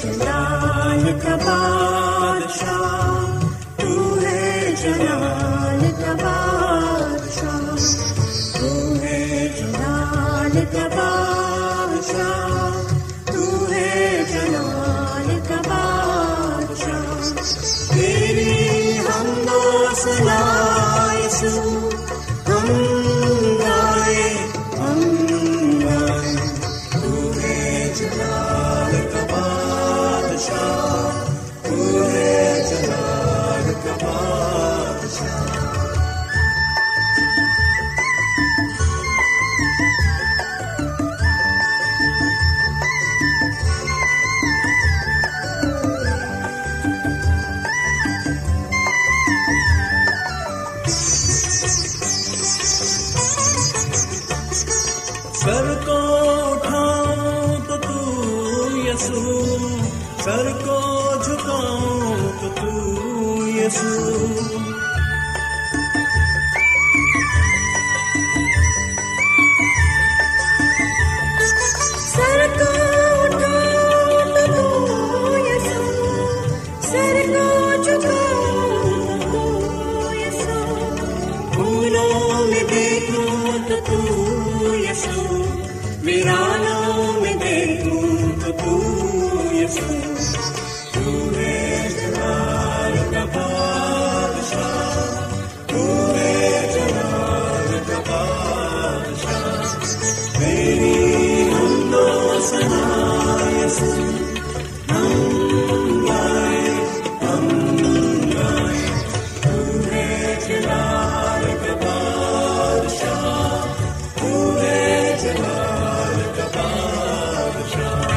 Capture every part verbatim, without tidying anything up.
جلال کا بادشاہ تو ہے، جلال کا بادشاہ تو ہے، جلال کا بادشاہ تو ہے، جلال کا بادشاہ تیری حمد و ثنا یسوع، ہم گائے ہم گائے تو ہے جلال کا بادشاہ تو ہے، جلال کا بادشاہ۔ سر کو جھکاؤں تو تو یسوع، سر کو اٹھاؤں تو تو یسوع، سر کو جھکاؤں تو یسوع، پھولوں میں دیکھوں تو تو یسوع، ویرانوں میں دیکھوں تو تو یسوع، تو ہے جلال کا بادشاہ، تو ہے جلال کا بادشاہ تیری حمد و ثنا یسوع، ہم گائے ہم گائے تو ہے جلال کا بادشاہ، تو ہے جلال کا بادشاہ۔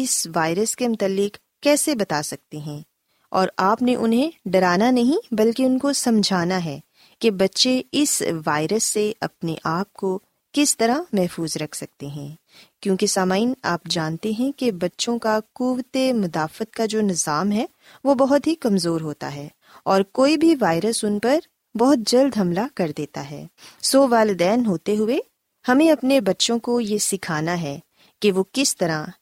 اس وائرس کے متعلق کیسے بتا سکتے ہیں، اور آپ نے انہیں ڈرانا نہیں بلکہ ان کو سمجھانا ہے کہ بچے اس وائرس سے اپنے آپ کو کس طرح محفوظ رکھ سکتے ہیں، کیونکہ سامعین آپ جانتے ہیں کہ بچوں کا قوت مدافعت کا جو نظام ہے وہ بہت ہی کمزور ہوتا ہے، اور کوئی بھی وائرس ان پر بہت جلد حملہ کر دیتا ہے۔ سو والدین ہوتے ہوئے ہمیں اپنے بچوں کو یہ سکھانا ہے کہ وہ کس طرح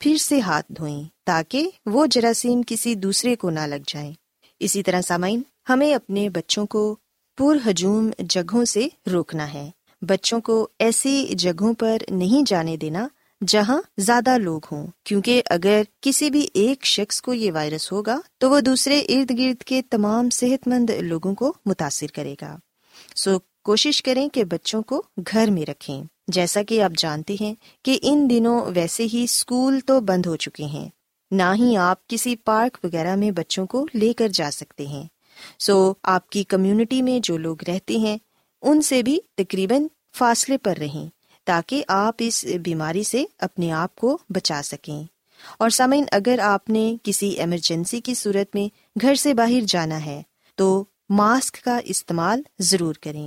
پھر سے ہاتھ دھوئیں تاکہ وہ جراثیم کسی دوسرے کو نہ لگ جائیں۔ اسی طرح سامعین، ہمیں اپنے بچوں کو پر ہجوم جگہوں سے روکنا ہے۔ بچوں کو ایسی جگہوں پر نہیں جانے دینا جہاں زیادہ لوگ ہوں، کیونکہ اگر کسی بھی ایک شخص کو یہ وائرس ہوگا تو وہ دوسرے ارد گرد کے تمام صحت مند لوگوں کو متاثر کرے گا۔ سو کوشش کریں کہ بچوں کو گھر میں رکھیں۔ جیسا کہ آپ جانتے ہیں کہ ان دنوں ویسے ہی اسکول تو بند ہو چکے ہیں، نہ ہی آپ کسی پارک وغیرہ میں بچوں کو لے کر جا سکتے ہیں۔ سو آپ کی کمیونٹی میں جو لوگ رہتے ہیں ان سے بھی تقریباً فاصلے پر رہیں تاکہ آپ اس بیماری سے اپنے آپ کو بچا سکیں۔ اور سامعین، اگر آپ نے کسی ایمرجنسی کی صورت میں گھر سے باہر جانا ہے تو ماسک کا استعمال ضرور کریں۔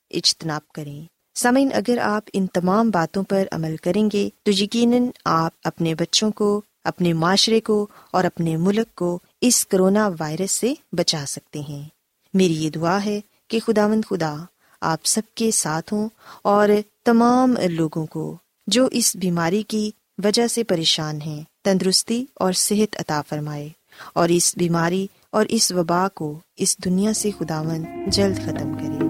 اجتناب کریں۔ سامعین اگر آپ ان تمام باتوں پر عمل کریں گے تو یقیناً آپ اپنے بچوں کو، اپنے معاشرے کو اور اپنے ملک کو اس کرونا وائرس سے بچا سکتے ہیں۔ میری یہ دعا ہے کہ خداوند خدا آپ سب کے ساتھ ہوں اور تمام لوگوں کو جو اس بیماری کی وجہ سے پریشان ہیں تندرستی اور صحت عطا فرمائے، اور اس بیماری اور اس وبا کو اس دنیا سے خداوند جلد ختم کرے۔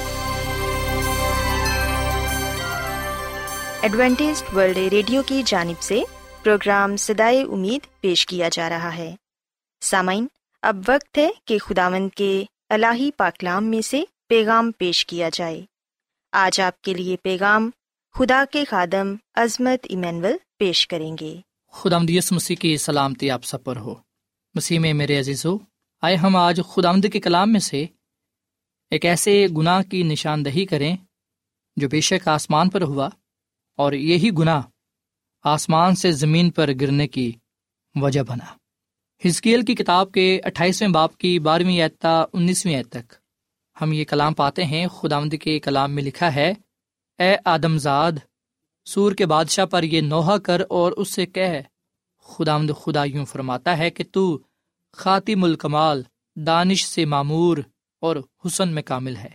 ایڈوینٹسٹ ورلڈ ریڈیو کی جانب سے پروگرام صدائے امید پیش کیا جا رہا ہے۔ سامعین اب وقت ہے کہ خداوند کے الہی پاکلام میں سے پیغام پیش کیا جائے۔ آج آپ کے لیے پیغام خدا کے خادم عظمت ایمینول پیش کریں گے۔ خداوند یسوع مسیح کی سلامتی آپ سب پر ہو۔ مسیح میں میرے عزیزو، آئے ہم آج خداوند کے کلام میں سے ایک ایسے گناہ کی نشاندہی کریں جو بے شک آسمان پر ہوا، اور یہی گناہ آسمان سے زمین پر گرنے کی وجہ بنا۔ حزکیل کی کتاب کے اٹھائیسویں باب کی بارہویں آیت تا انیسویں آیت تک ہم یہ کلام پاتے ہیں۔ خداوند کے کلام میں لکھا ہے، اے آدمزاد، سور کے بادشاہ پر یہ نوحہ کر اور اس سے کہہ، خداوند خدا یوں فرماتا ہے کہ تو خاتم الکمال، دانش سے معمور اور حسن میں کامل ہے۔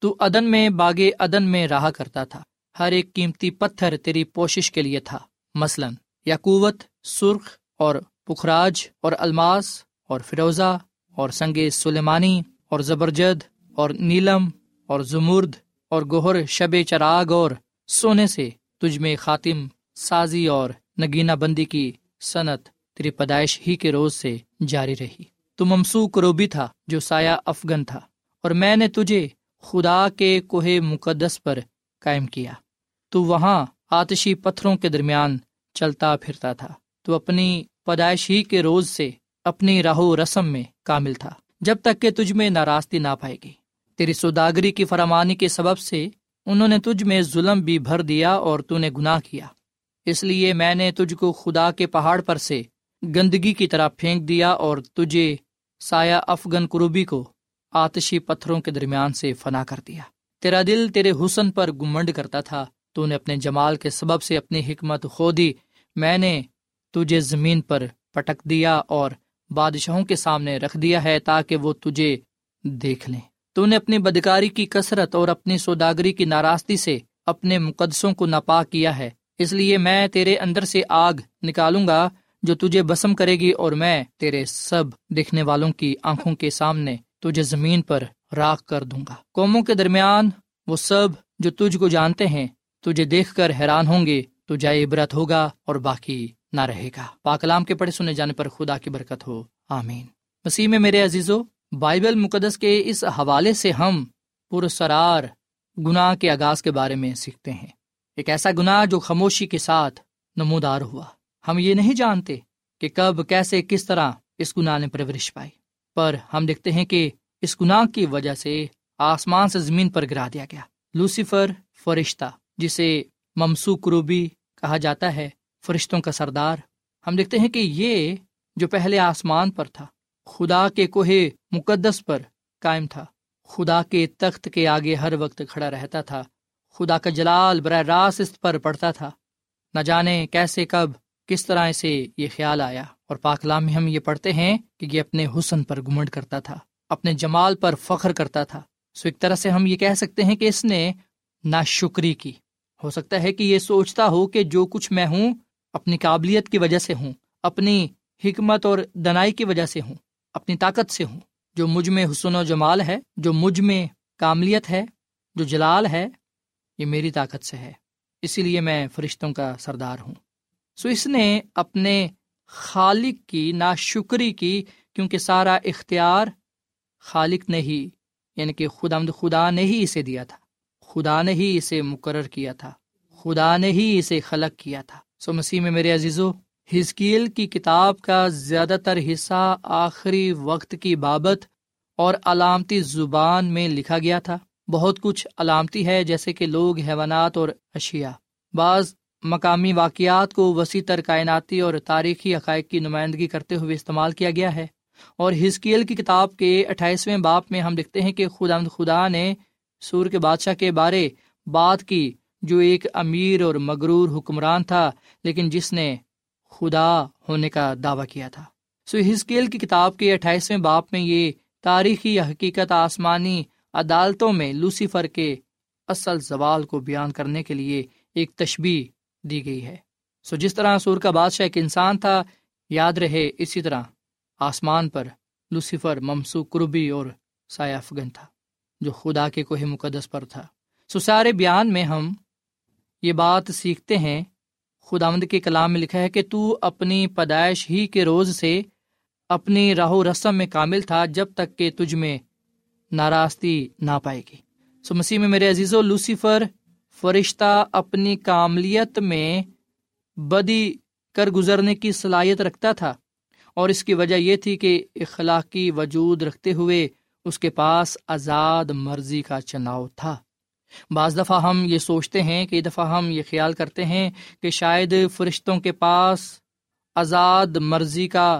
تو عدن میں، باغ عدن میں رہا کرتا تھا، ہر ایک قیمتی پتھر تیری پوشش کے لیے تھا، مثلاً یاقوت، سرخ اور پخراج اور الماس اور فیروزہ اور سنگ سلیمانی اور زبرجد اور نیلم اور زمرد اور گوہر شب چراغ اور سونے سے تجھ میں خاتم سازی اور نگینہ بندی کی صنعت تیری پیدائش ہی کے روز سے جاری رہی۔ تو ممسوک روبی تھا جو سایہ افغن تھا، اور میں نے تجھے خدا کے کوہ مقدس پر قائم کیا۔ تو وہاں آتشی پتھروں کے درمیان چلتا پھرتا تھا، تو اپنی پیدائش ہی کے روز سے اپنی راہ و رسم میں کامل تھا، جب تک کہ تجھ میں ناراستی نہ پائے گی۔ تیری سوداگری کی فرامانی کے سبب سے انہوں نے تجھ میں ظلم بھی بھر دیا اور تو نے گناہ کیا، اس لیے میں نے تجھ کو خدا کے پہاڑ پر سے گندگی کی طرح پھینک دیا اور تجھے سایہ افغن کروبی کو آتشی پتھروں کے درمیان سے فنا کر دیا۔ تیرا دل تیرے حسن پر گمنڈ کرتا تھا، تو نے اپنے جمال کے سبب سے اپنی حکمت کھو دی۔ میں نے تجھے زمین پر پٹک دیا اور بادشاہوں کے سامنے رکھ دیا ہے تاکہ وہ تجھے دیکھ لیں۔ تو نے اپنی بدکاری کی کثرت اور اپنی سوداگری کی ناراستی سے اپنے مقدسوں کو ناپاک کیا ہے، اس لیے میں تیرے اندر سے آگ نکالوں گا جو تجھے بسم کرے گی، اور میں تیرے سب دیکھنے والوں کی آنکھوں کے سامنے تجھے زمین پر راکھ کر دوں گا۔ قوموں کے درمیان وہ سب جو تجھ کو جانتے ہیں تجھے دیکھ کر حیران ہوں گے، تجھے عبرت ہوگا اور باقی نہ رہے گا۔ پاک کلام کے پڑھے سنے جانے پر خدا کی برکت ہو، آمین۔ مسیح میں میرے عزیزو، بائبل مقدس کے اس حوالے سے ہم پرسرار گناہ کے آغاز کے بارے میں سیکھتے ہیں، ایک ایسا گناہ جو خاموشی کے ساتھ نمودار ہوا۔ ہم یہ نہیں جانتے کہ کب، کیسے، کس طرح اس گناہ نے پرورش پائی، پر ہم دیکھتے ہیں کہ اس گناہ کی وجہ سے آسمان سے زمین پر گرا دیا گیا۔ لوسیفر فرشتہ، جسے ممسوک کروبی کہا جاتا ہے، فرشتوں کا سردار، ہم دیکھتے ہیں کہ یہ جو پہلے آسمان پر تھا، خدا کے کوہ مقدس پر قائم تھا، خدا کے تخت کے آگے ہر وقت کھڑا رہتا تھا، خدا کا جلال براہ راست اس پر پڑتا تھا۔ نہ جانے کیسے، کب، کس طرح اسے یہ خیال آیا، اور پاک کلام میں ہم یہ پڑھتے ہیں کہ یہ اپنے حسن پر گھمنڈ کرتا تھا، اپنے جمال پر فخر کرتا تھا۔ سو ایک طرح سے ہم یہ کہہ سکتے ہیں کہ اس نے ناشکری کی۔ ہو سکتا ہے کہ یہ سوچتا ہو کہ جو کچھ میں ہوں اپنی قابلیت کی وجہ سے ہوں، اپنی حکمت اور دانائی کی وجہ سے ہوں، اپنی طاقت سے ہوں۔ جو مجھ میں حسن و جمال ہے، جو مجھ میں کاملیت ہے، جو جلال ہے، یہ میری طاقت سے ہے، اسی لیے میں فرشتوں کا سردار ہوں۔ سو اس نے اپنے خالق کی ناشکری کی، کیونکہ سارا اختیار خالق نے ہی، یعنی کہ خداوند خدا نے ہی اسے دیا تھا، خدا نے ہی اسے مقرر کیا تھا، خدا نے ہی اسے خلق کیا تھا۔ سو مسیح میں میرے عزیزو، حزقیل کی کتاب کا زیادہ تر حصہ آخری وقت کی بابت اور علامتی زبان میں لکھا گیا تھا۔ بہت کچھ علامتی ہے، جیسے کہ لوگ، حیوانات اور اشیاء۔ بعض مقامی واقعات کو وسیع تر کائناتی اور تاریخی حقائق کی نمائندگی کرتے ہوئے استعمال کیا گیا ہے، اور حزقیل کی کتاب کے اٹھائیسویں باب میں ہم دیکھتے ہیں کہ خداوند خدا نے سور کے بادشاہ کے بارے بات کی جو ایک امیر اور مغرور حکمران تھا، لیکن جس نے خدا ہونے کا دعویٰ کیا تھا۔ سو حزقیل کی کتاب کے اٹھائیسویں باب میں یہ تاریخی حقیقت آسمانی عدالتوں میں لوسیفر کے اصل زوال کو بیان کرنے کے لیے ایک تشبیہ دی گئی ہے۔ سو جس طرح سور کا بادشاہ ایک انسان تھا، یاد رہے، اسی طرح آسمان پر لوسیفر ممسوک کروبی اور سایہ افگن تھا جو خدا کے کوہ مقدس پر تھا۔ سو سارے بیان میں ہم یہ بات سیکھتے ہیں، خداوند کے کلام میں لکھا ہے کہ تو اپنی پیدائش ہی کے روز سے اپنی راہ و رسم میں کامل تھا، جب تک کہ تجھ میں ناراستی نہ پائے گی۔ سو مسیح میں میرے عزیزو، لوسیفر فرشتہ اپنی کاملیت میں بدی کر گزرنے کی صلاحیت رکھتا تھا، اور اس کی وجہ یہ تھی کہ اخلاقی وجود رکھتے ہوئے اس کے پاس آزاد مرضی کا چناؤ تھا۔ بعض دفعہ ہم یہ سوچتے ہیں، کئی دفعہ ہم یہ خیال کرتے ہیں کہ شاید فرشتوں کے پاس آزاد مرضی کا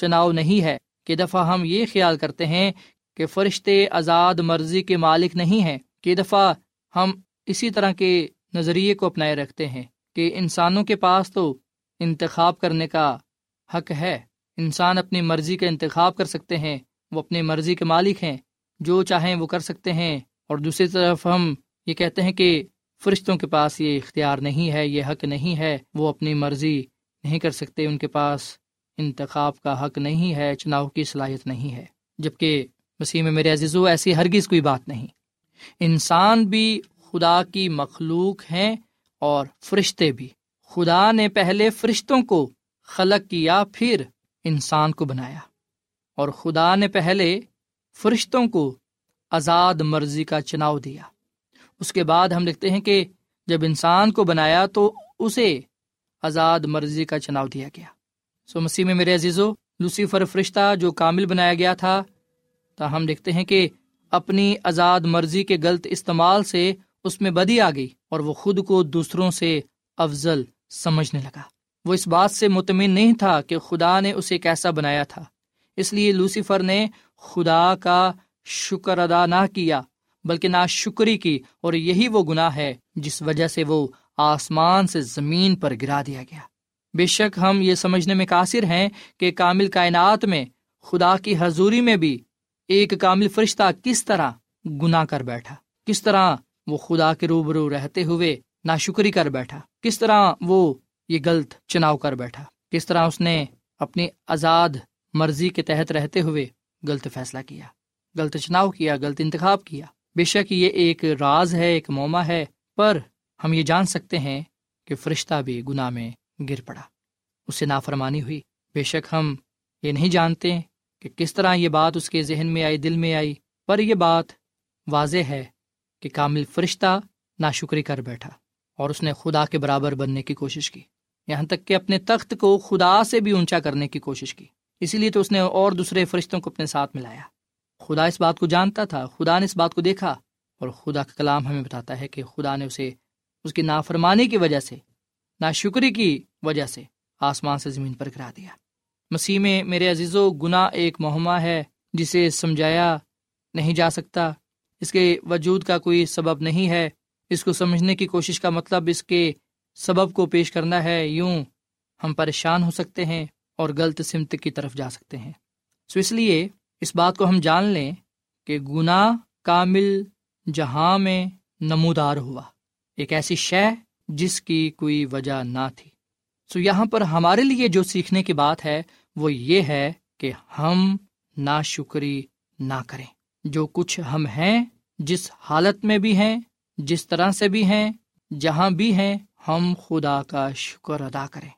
چناؤ نہیں ہے، کئی دفعہ ہم یہ خیال کرتے ہیں کہ فرشتے آزاد مرضی کے مالک نہیں ہیں، کئی دفعہ ہم اسی طرح کے نظریے کو اپنائے رکھتے ہیں کہ انسانوں کے پاس تو انتخاب کرنے کا حق ہے، انسان اپنی مرضی کا انتخاب کر سکتے ہیں، وہ اپنی مرضی کے مالک ہیں، جو چاہیں وہ کر سکتے ہیں، اور دوسری طرف ہم یہ کہتے ہیں کہ فرشتوں کے پاس یہ اختیار نہیں ہے، یہ حق نہیں ہے، وہ اپنی مرضی نہیں کر سکتے، ان کے پاس انتخاب کا حق نہیں ہے، چناؤ کی صلاحیت نہیں ہے۔ جبکہ مسیح میں میرے عزیزو، ایسی ہرگز کوئی بات نہیں۔ انسان بھی خدا کی مخلوق ہیں اور فرشتے بھی۔ خدا نے پہلے فرشتوں کو خلق کیا، پھر انسان کو بنایا، اور خدا نے پہلے فرشتوں کو آزاد مرضی کا چناؤ دیا۔ اس کے بعد ہم دیکھتے ہیں کہ جب انسان کو بنایا تو اسے آزاد مرضی کا چناؤ دیا گیا۔ سو مسیح میں میرے عزیزو، لوسیفر فرشتہ جو کامل بنایا گیا تھا، تا ہم دیکھتے ہیں کہ اپنی آزاد مرضی کے غلط استعمال سے اس میں بدی آ گئی اور وہ خود کو دوسروں سے افضل سمجھنے لگا۔ وہ اس بات سے مطمئن نہیں تھا کہ خدا نے اسے کیسا بنایا تھا، اس لیے لوسیفر نے خدا کا شکر ادا نہ کیا بلکہ ناشکری کی، اور یہی وہ گناہ ہے جس وجہ سے وہ آسمان سے زمین پر گرا دیا گیا۔ بے شک ہم یہ سمجھنے میں قاصر ہیں کہ کامل کائنات میں خدا کی حضوری میں بھی ایک کامل فرشتہ کس طرح گناہ کر بیٹھا، کس طرح وہ خدا کے روبرو رہتے ہوئے ناشکری کر بیٹھا، کس طرح وہ یہ غلط چناؤ کر بیٹھا، کس طرح اس نے اپنی آزاد مرضی کے تحت رہتے ہوئے غلط فیصلہ کیا، غلط چناؤ کیا، غلط انتخاب کیا۔ بے شک یہ ایک راز ہے، ایک مومہ ہے، پر ہم یہ جان سکتے ہیں کہ فرشتہ بھی گناہ میں گر پڑا، اسے نافرمانی ہوئی۔ بے شک ہم یہ نہیں جانتے کہ کس طرح یہ بات اس کے ذہن میں آئی، دل میں آئی، پر یہ بات واضح ہے کہ کامل فرشتہ ناشکری کر بیٹھا اور اس نے خدا کے برابر بننے کی کوشش کی، یہاں تک کہ اپنے تخت کو خدا سے بھی اونچا کرنے کی کوشش کی، اسی لیے تو اس نے اور دوسرے فرشتوں کو اپنے ساتھ ملایا۔ خدا اس بات کو جانتا تھا، خدا نے اس بات کو دیکھا، اور خدا کا کلام ہمیں بتاتا ہے کہ خدا نے اسے اس کی نافرمانی کی وجہ سے، ناشکری کی وجہ سے آسمان سے زمین پر گرا دیا۔ مسیح میں میرے عزیزو، گناہ ایک مہمہ ہے جسے سمجھایا نہیں جا سکتا، اس کے وجود کا کوئی سبب نہیں ہے۔ اس کو سمجھنے کی کوشش کا مطلب اس کے سبب کو پیش کرنا ہے، یوں ہم پریشان ہو سکتے ہیں اور غلط سمت کی طرف جا سکتے ہیں۔ سو اس لیے اس بات کو ہم جان لیں کہ گناہ کامل جہاں میں نمودار ہوا، ایک ایسی شے جس کی کوئی وجہ نہ تھی۔ سو یہاں پر ہمارے لیے جو سیکھنے کی بات ہے وہ یہ ہے کہ ہم ناشکری نہ کریں۔ جو کچھ ہم ہیں، جس حالت میں بھی ہیں، جس طرح سے بھی ہیں، جہاں بھی ہیں، ہم خدا کا شکر ادا کریں۔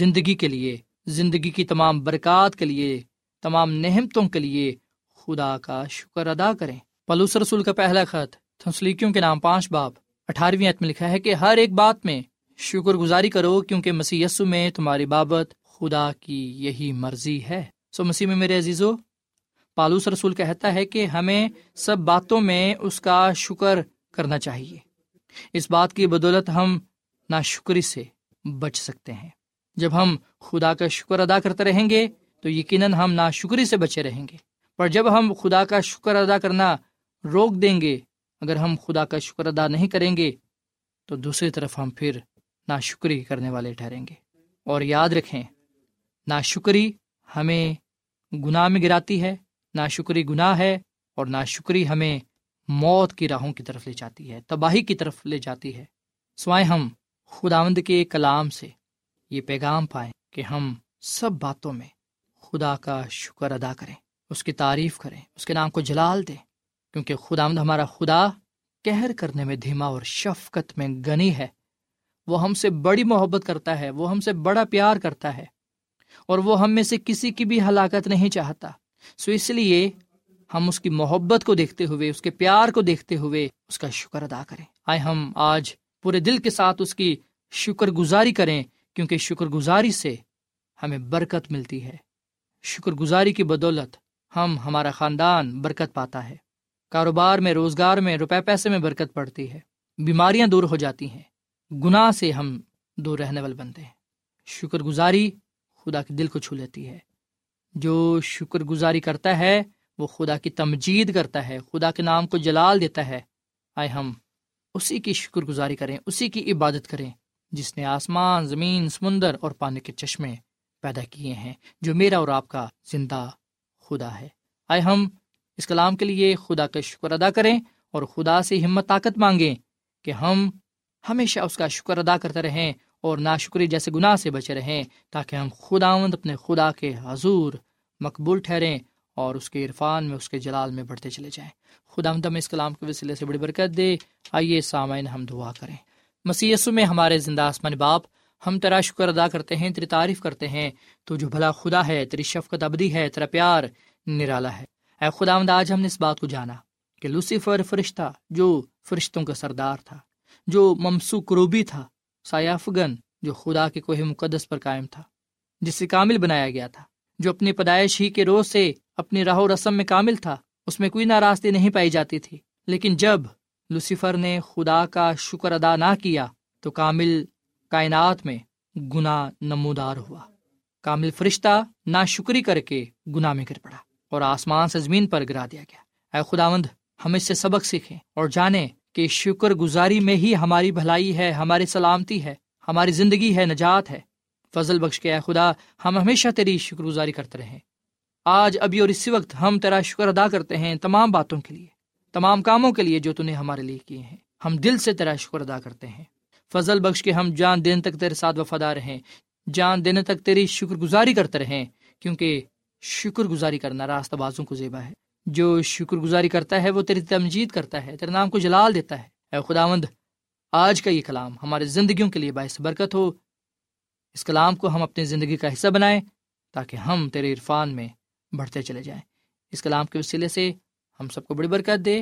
زندگی کے لیے، زندگی کی تمام برکات کے لیے، تمام نعمتوں کے لیے خدا کا شکر ادا کریں۔ پولس رسول کا پہلا خط تھسلونیکیوں کے نام پانچ باب اٹھارہویں آیت میں لکھا ہے کہ ہر ایک بات میں شکر گزاری کرو، کیونکہ مسیح یسوع میں تمہاری بابت خدا کی یہی مرضی ہے۔ سو مسیح میں میرے عزیزو، پولس رسول کہتا ہے کہ ہمیں سب باتوں میں اس کا شکر کرنا چاہیے۔ اس بات کی بدولت ہم ناشکری سے بچ سکتے ہیں۔ جب ہم خدا کا شکر ادا کرتے رہیں گے تو یقیناً ہم ناشکری سے بچے رہیں گے، پر جب ہم خدا کا شکر ادا کرنا روک دیں گے، اگر ہم خدا کا شکر ادا نہیں کریں گے تو دوسری طرف ہم پھر ناشکری کرنے والے ٹھہریں گے۔ اور یاد رکھیں، ناشکری ہمیں گناہ میں گراتی ہے، ناشکری گناہ ہے، اور ناشکری ہمیں موت کی راہوں کی طرف لے جاتی ہے، تباہی کی طرف لے جاتی ہے۔ سوائے ہم خداوند کے کلام سے یہ پیغام پائیں کہ ہم سب باتوں میں خدا کا شکر ادا کریں، اس کی تعریف کریں، اس کے نام کو جلال دیں، کیونکہ خداوند ہمارا خدا قہر کرنے میں دھیما اور شفقت میں غنی ہے۔ وہ ہم سے بڑی محبت کرتا ہے، وہ ہم سے بڑا پیار کرتا ہے، اور وہ ہم میں سے کسی کی بھی ہلاکت نہیں چاہتا۔ سو اس لیے ہم اس کی محبت کو دیکھتے ہوئے، اس کے پیار کو دیکھتے ہوئے اس کا شکر ادا کریں۔ آئے ہم آج پورے دل کے ساتھ اس کی شکر گزاری کریں، کیونکہ شکر گزاری سے ہمیں برکت ملتی ہے۔ شکر گزاری کی بدولت ہم، ہمارا خاندان برکت پاتا ہے، کاروبار میں، روزگار میں، روپے پیسے میں برکت پڑتی ہے، بیماریاں دور ہو جاتی ہیں، گناہ سے ہم دور رہنے والے بنتے ہیں۔ شکر گزاری خدا کے دل کو چھو لیتی ہے۔ جو شکر گزاری کرتا ہے وہ خدا کی تمجید کرتا ہے، خدا کے نام کو جلال دیتا ہے۔ آئے ہم اسی کی شکر گزاری کریں، اسی کی عبادت کریں جس نے آسمان، زمین، سمندر اور پانی کے چشمے پیدا کیے ہیں، جو میرا اور آپ کا زندہ خدا ہے۔ آئے ہم اس کلام کے لیے خدا کا شکر ادا کریں اور خدا سے ہمت طاقت مانگیں کہ ہم ہمیشہ اس کا شکر ادا کرتے رہیں اور ناشکری جیسے گناہ سے بچے رہیں، تاکہ ہم خداوند اپنے خدا کے حضور مقبول ٹھہریں اور اس کے عرفان میں، اس کے جلال میں بڑھتے چلے جائیں۔ خداوند ہمیں اس کلام کے وسیلے سے بڑی برکت دے۔ آئیے سامعین ہم دعا کریں۔ مسیح یسوع میں ہمارے زندہ آسمانی باپ، ہم تیرا شکر ادا کرتے ہیں، تیری تعریف کرتے ہیں۔ تو جو بھلا خدا ہے، تیری شفقت ابدی ہے، تیرا پیار نرالا ہے۔ اے خداوند، آج ہم نے اس بات کو جانا کہ لوسیفر فرشتہ، جو فرشتوں کا سردار تھا، جو ممسوک کروبی تھا، سایہ افگن، جو خدا کے کوہ مقدس پر قائم تھا، جسے کامل بنایا گیا تھا، جو اپنی پیدائش ہی کے روز سے اپنی راہ و رسم میں کامل تھا، اس میں کوئی ناراضگی نہیں پائی جاتی تھی، لیکن جب لوسیفر نے خدا کا شکر ادا نہ کیا تو کامل کائنات میں گناہ نمودار ہوا۔ کامل فرشتہ ناشکری کر کے گناہ میں گر پڑا اور آسمان سے زمین پر گرا دیا گیا۔ اے خداوند، ہم اس سے سبق سیکھیں اور جانیں کہ شکر گزاری میں ہی ہماری بھلائی ہے، ہماری سلامتی ہے، ہماری زندگی ہے، نجات ہے۔ فضل بخش کے اے خدا، ہم ہمیشہ تیری شکر گزاری کرتے رہیں۔ آج، ابھی اور اسی وقت ہم تیرا شکر ادا کرتے ہیں تمام باتوں کے لیے، تمام کاموں کے لیے جو تو نے ہمارے لیے کیے ہیں۔ ہم دل سے تیرا شکر ادا کرتے ہیں۔ فضل بخش کے ہم جان دینے تک تیرے ساتھ وفادار رہیں، جان دینے تک تیری شکر گزاری کرتے رہیں، کیونکہ شکر گزاری کرنا راستہ بازوں کو زیبا ہے۔ جو شکر گزاری کرتا ہے وہ تیری تمجید کرتا ہے، تیرے نام کو جلال دیتا ہے۔ اے خداوند، آج کا یہ کلام ہمارے زندگیوں کے لیے باعث برکت ہو۔ اس کلام کو ہم اپنی زندگی کا حصہ بنائیں تاکہ ہم تیرے عرفان میں بڑھتے چلے جائیں۔ اس کلام کے وسیلے سے ہم سب کو بڑی برکت دے۔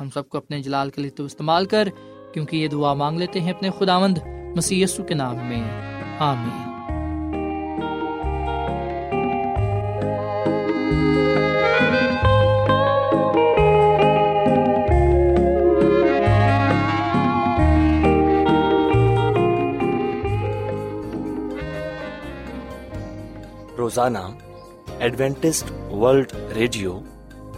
ہم سب کو اپنے جلال کے لیے تو استعمال کر، کیونکہ یہ دعا مانگ لیتے ہیں اپنے خداوند مسیح یسو کے نام میں، آمین۔ روزانہ Adventist World radio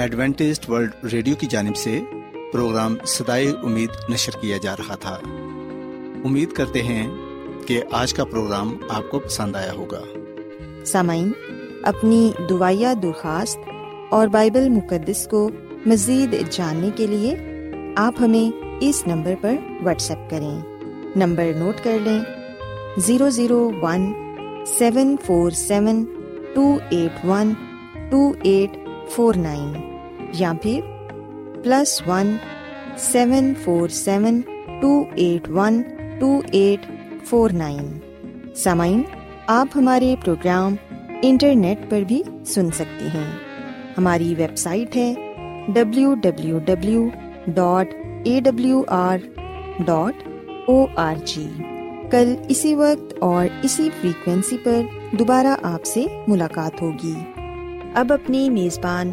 Adventist World Radio کی جانب سے پروگرام صدائے امید نشر کیا جا رہا تھا۔ امید کرتے ہیں کہ آج کا پروگرام آپ کو پسند آیا ہوگا۔ سامعین، اپنی دعائیا درخواست اور بائبل مقدس کو مزید جاننے کے لیے آپ ہمیں اس نمبر پر واٹس ایپ کریں۔ نمبر نوٹ کر لیں: zero zero one seven four seven two eight one two eight four nine, یا پھر plus one seven four seven two eight one two eight four nine سامعین، آپ ہمارے پروگرام انٹرنیٹ پر بھی سن سکتے ہیں۔ ہماری ویب سائٹ ہے W W W dot A W R dot O R G. کل اسی وقت اور اسی فریکوینسی پر دوبارہ آپ سے ملاقات ہوگی۔ اب اپنی میزبان